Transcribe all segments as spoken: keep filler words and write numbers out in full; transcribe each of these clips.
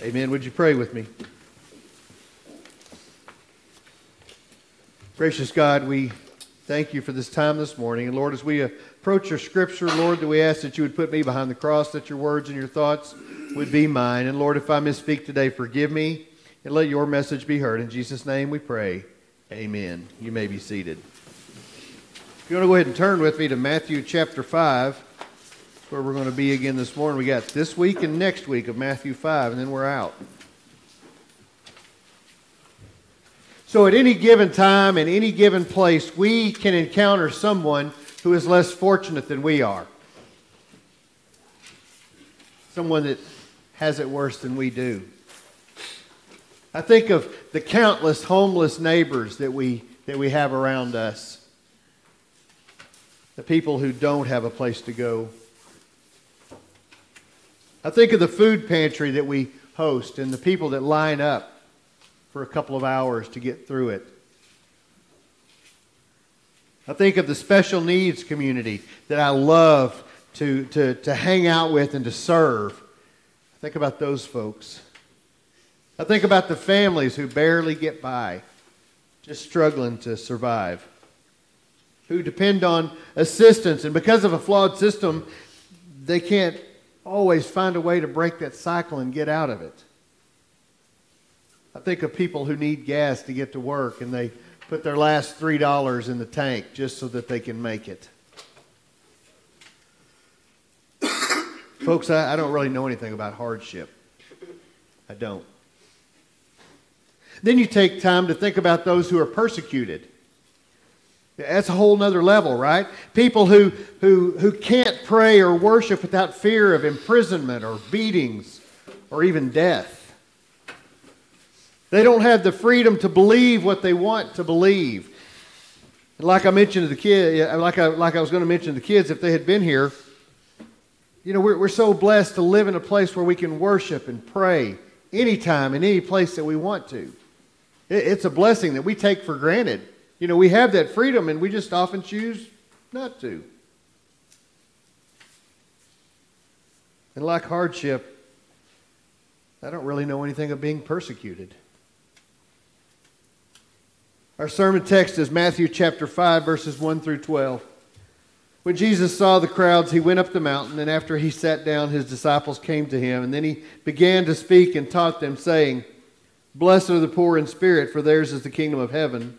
Amen. Would you pray with me? Gracious God, we thank you for this time this morning. And Lord, as we approach your scripture, Lord, that we ask that you would put me behind the cross, that your words and your thoughts would be mine. And Lord, if I misspeak today, forgive me and let your message be heard. In Jesus' name we pray. Amen. You may be seated. If you want to go ahead and turn with me to Matthew chapter five, where we're going to be again this morning. We got this week and next week of Matthew five, and then we're out. So at any given time, in any given place, we can encounter someone who is less fortunate than we are. Someone that has it worse than we do. I think of the countless homeless neighbors that we, that we have around us. The people who don't have a place to go. I think of the food pantry that we host and the people that line up for a couple of hours to get through it. I think of the special needs community that I love to, to, to hang out with and to serve. I think about those folks. I think about the families who barely get by, just struggling to survive, who depend on assistance, and because of a flawed system, they can't always find a way to break that cycle and get out of it. I think of people who need gas to get to work and they put their last three dollars in the tank just so that they can make it. Folks, I, I don't really know anything about hardship. I don't. Then you take time to think about those who are persecuted. That's a whole nother level, right? People who, who, who can't pray or worship without fear of imprisonment or beatings or even death. They don't have the freedom to believe what they want to believe. And like I mentioned to the kids, like I, like I was going to mention to the kids if they had been here, you know, we're, we're so blessed to live in a place where we can worship and pray anytime in any place that we want to. It, it's a blessing that we take for granted. You know, we have that freedom and we just often choose not to. And like hardship, I don't really know anything of being persecuted. Our sermon text is Matthew chapter five, verses one through twelve. When Jesus saw the crowds, he went up the mountain, and after he sat down, his disciples came to him. And then he began to speak and taught them, saying, "Blessed are the poor in spirit, for theirs is the kingdom of heaven.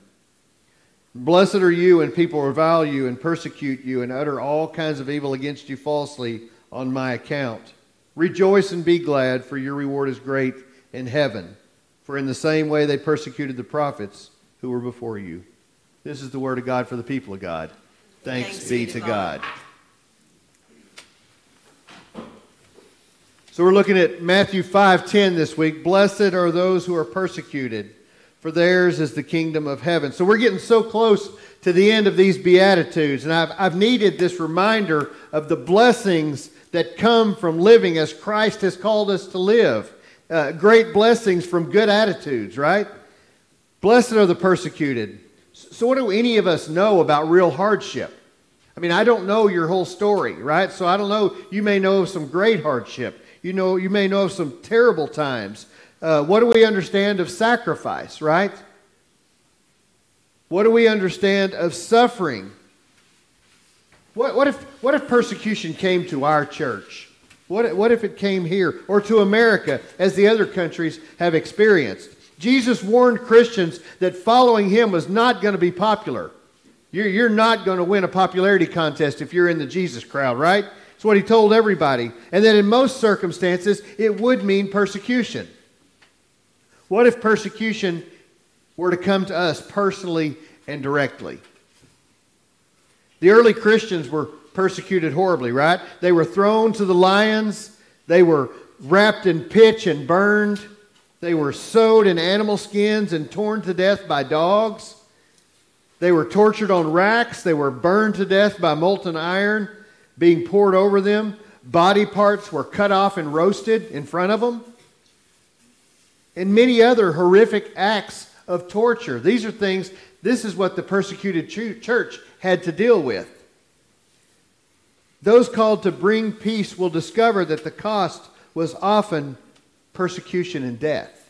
Blessed are you when people revile you and persecute you and utter all kinds of evil against you falsely on my account. Rejoice and be glad, for your reward is great in heaven. For in the same way they persecuted the prophets who were before you." This is the word of God for the people of God. Thanks, Thanks be to God. God. So we're looking at Matthew five ten this week. Blessed are those who are persecuted, for theirs is the kingdom of heaven. So we're getting so close to the end of these Beatitudes, and I've, I've needed this reminder of the blessings that come from living as Christ has called us to live. Uh, great blessings from good attitudes, right? Blessed are the persecuted. So what do any of us know about real hardship? I mean, I don't know your whole story, right? So I don't know. You may know of some great hardship. You know, you may know of some terrible times. Uh, what do we understand of sacrifice, right? What do we understand of suffering? What, what if what if persecution came to our church? What, what if it came here or to America as the other countries have experienced? Jesus warned Christians that following him was not going to be popular. You're, you're not going to win a popularity contest if you're in the Jesus crowd, right? That's what he told everybody. And that in most circumstances, it would mean persecution. What if persecution were to come to us personally and directly? The early Christians were persecuted horribly, right? They were thrown to the lions. They were wrapped in pitch and burned. They were sewed in animal skins and torn to death by dogs. They were tortured on racks. They were burned to death by molten iron being poured over them. Body parts were cut off and roasted in front of them. And many other horrific acts of torture. These are things, this is what the persecuted church had to deal with. Those called to bring peace will discover that the cost was often persecution and death.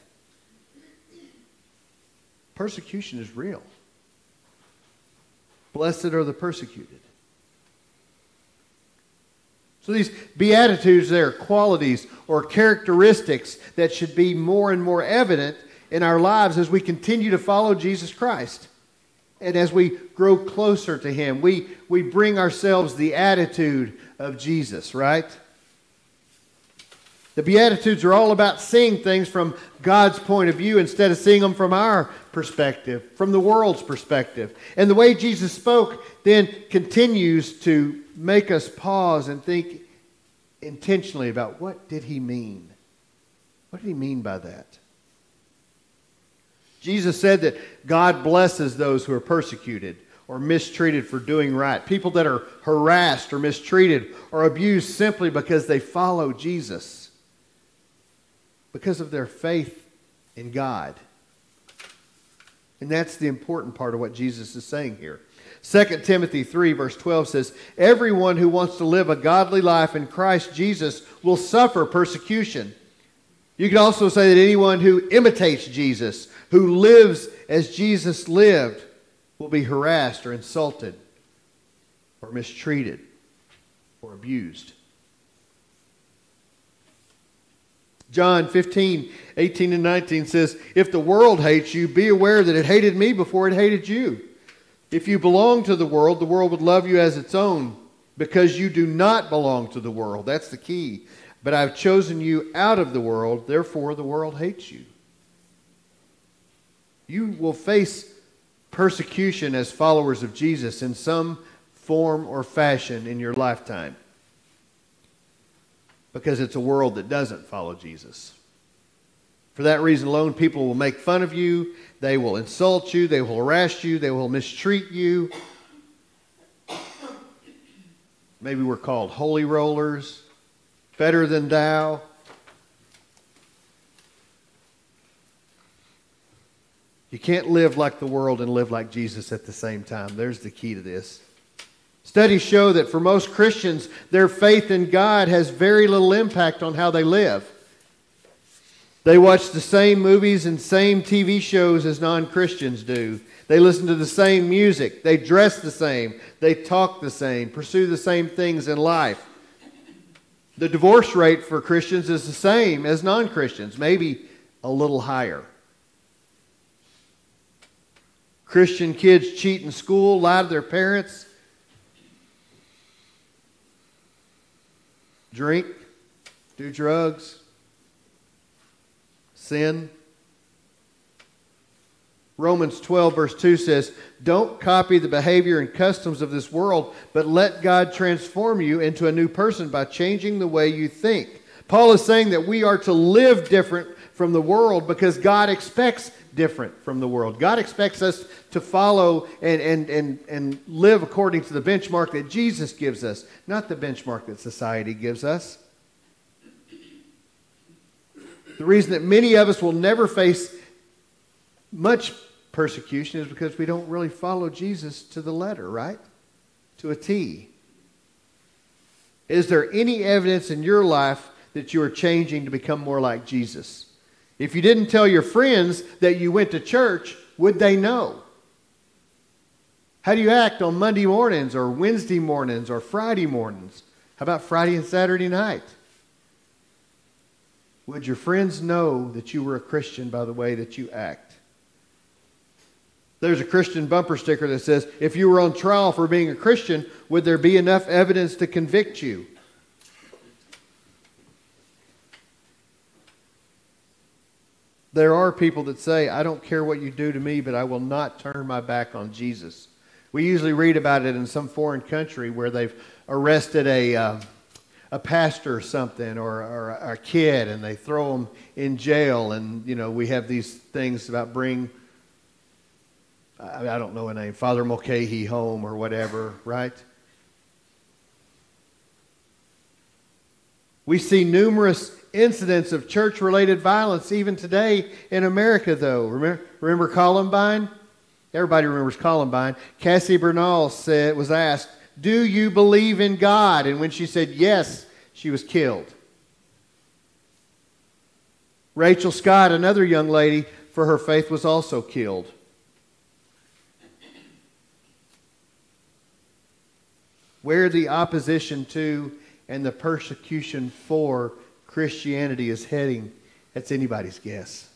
Persecution is real. Blessed are the persecuted. So these beatitudes, they're qualities or characteristics that should be more and more evident in our lives as we continue to follow Jesus Christ. And as we grow closer to Him, we, we bring ourselves the attitude of Jesus, right? The Beatitudes are all about seeing things from God's point of view instead of seeing them from our perspective, from the world's perspective. And the way Jesus spoke then continues to make us pause and think intentionally about what did He mean? What did He mean by that? Jesus said that God blesses those who are persecuted or mistreated for doing right. People that are harassed or mistreated or abused simply because they follow Jesus, because of their faith in God. And that's the important part of what Jesus is saying here. Second Timothy three verse twelve says, everyone who wants to live a godly life in Christ Jesus will suffer persecution. You could also say that anyone who imitates Jesus, who lives as Jesus lived, will be harassed or insulted or mistreated or abused. John fifteen, eighteen and nineteen says, if the world hates you, be aware that it hated me before it hated you. If you belong to the world, the world would love you as its own, because you do not belong to the world. That's the key. But I've chosen you out of the world, therefore the world hates you. You will face persecution as followers of Jesus in some form or fashion in your lifetime, because it's a world that doesn't follow Jesus. For that reason alone, people will make fun of you. They will insult you. They will harass you. They will mistreat you. Maybe we're called holy rollers, better than thou. You can't live like the world and live like Jesus at the same time. There's the key to this. Studies show that for most Christians, their faith in God has very little impact on how they live. They watch the same movies and same T V shows as non-Christians do. They listen to the same music. They dress the same. They talk the same. Pursue the same things in life. The divorce rate for Christians is the same as non-Christians, maybe a little higher. Christian kids cheat in school, lie to their parents, drink, do drugs, sin. Romans twelve verse two says, don't copy the behavior and customs of this world, but let God transform you into a new person by changing the way you think. Paul is saying that we are to live different from the world because God expects different from the world. God expects us to follow and, and, and, and live according to the benchmark that Jesus gives us, not the benchmark that society gives us. The reason that many of us will never face much persecution is because we don't really follow Jesus to the letter, right? To a T. Is there any evidence in your life that you are changing to become more like Jesus? If you didn't tell your friends that you went to church, would they know? How do you act on Monday mornings or Wednesday mornings or Friday mornings? How about Friday and Saturday night? Would your friends know that you were a Christian by the way that you act? There's a Christian bumper sticker that says, if you were on trial for being a Christian, would there be enough evidence to convict you? There are people that say, I don't care what you do to me, but I will not turn my back on Jesus. We usually read about it in some foreign country where they've arrested a, uh, a pastor or something, or, or a kid, and they throw them in jail. And, you know, we have these things about bring, I, I don't know a name, Father Mulcahy home or whatever, right? We see numerous incidents of church-related violence even today in America, though. Remember, remember Columbine? Everybody remembers Columbine. Cassie Bernal said, was asked, "Do you believe in God?" And when she said yes, she was killed. Rachel Scott, another young lady, for her faith was also killed. Where the opposition to and the persecution for Christianity is heading, that's anybody's guess.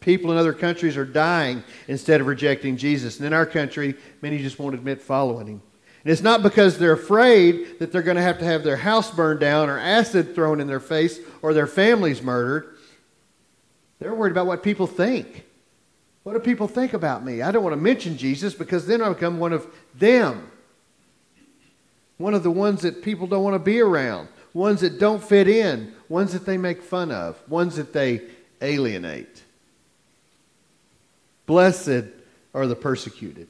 People in other countries are dying instead of rejecting Jesus. And in our country, many just won't admit following him. And it's not because they're afraid that they're going to have to have their house burned down or acid thrown in their face or their families murdered. They're worried about what people think. What do people think about me? I don't want to mention Jesus because then I become one of them. One of the ones that people don't want to be around. Ones that don't fit in. Ones that they make fun of. Ones that they alienate. Blessed are the persecuted.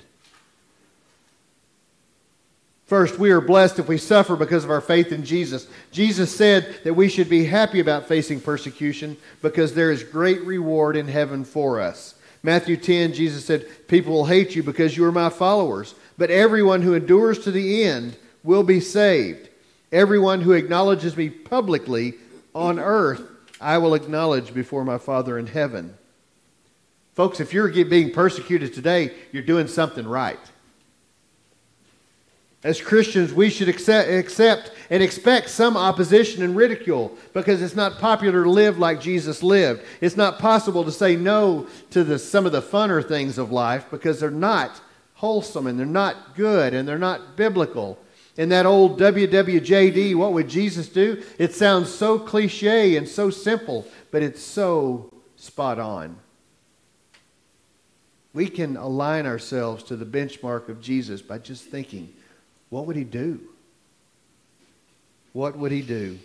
First, we are blessed if we suffer because of our faith in Jesus. Jesus said that we should be happy about facing persecution because there is great reward in heaven for us. Matthew ten, Jesus said, "People will hate you because you are my followers, but everyone who endures to the end will be saved. Everyone who acknowledges me publicly on earth, I will acknowledge before my Father in heaven." Folks, if you're being persecuted today, you're doing something right. As Christians, we should accept, accept and expect some opposition and ridicule because it's not popular to live like Jesus lived. It's not possible to say no to the, some of the funner things of life because they're not wholesome and they're not good and they're not biblical. And that old W W J D, what would Jesus do? It sounds so cliche and so simple, but it's so spot on. We can align ourselves to the benchmark of Jesus by just thinking, what would he do? What would he do?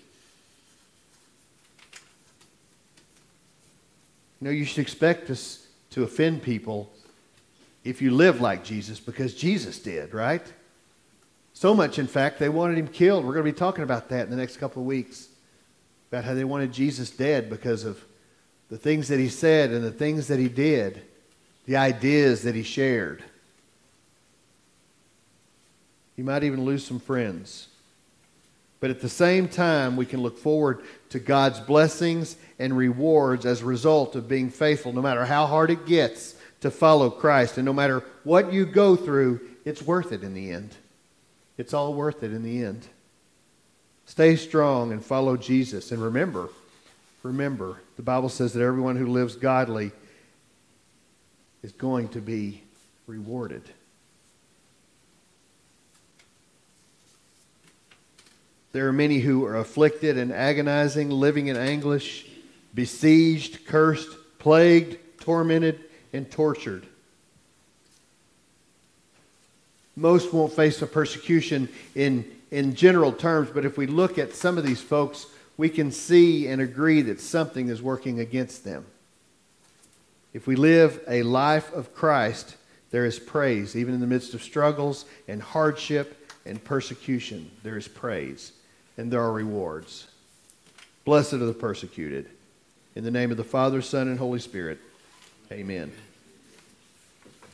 You know, you should expect us to offend people if you live like Jesus, because Jesus did, right? So much, in fact, they wanted him killed. We're going to be talking about that in the next couple of weeks, about how they wanted Jesus dead because of the things that he said and the things that he did. The ideas that he shared. You might even lose some friends. But at the same time, we can look forward to God's blessings and rewards as a result of being faithful, no matter how hard it gets to follow Christ. And no matter what you go through, it's worth it in the end. It's all worth it in the end. Stay strong and follow Jesus. And remember, remember, the Bible says that everyone who lives godly is going to be rewarded. There are many who are afflicted and agonizing, living in anguish, besieged, cursed, plagued, tormented, and tortured. Most won't face the persecution in, in general terms, but if we look at some of these folks, we can see and agree that something is working against them. If we live a life of Christ, there is praise. Even in the midst of struggles and hardship and persecution, there is praise and there are rewards. Blessed are the persecuted. In the name of the Father, Son, and Holy Spirit, amen.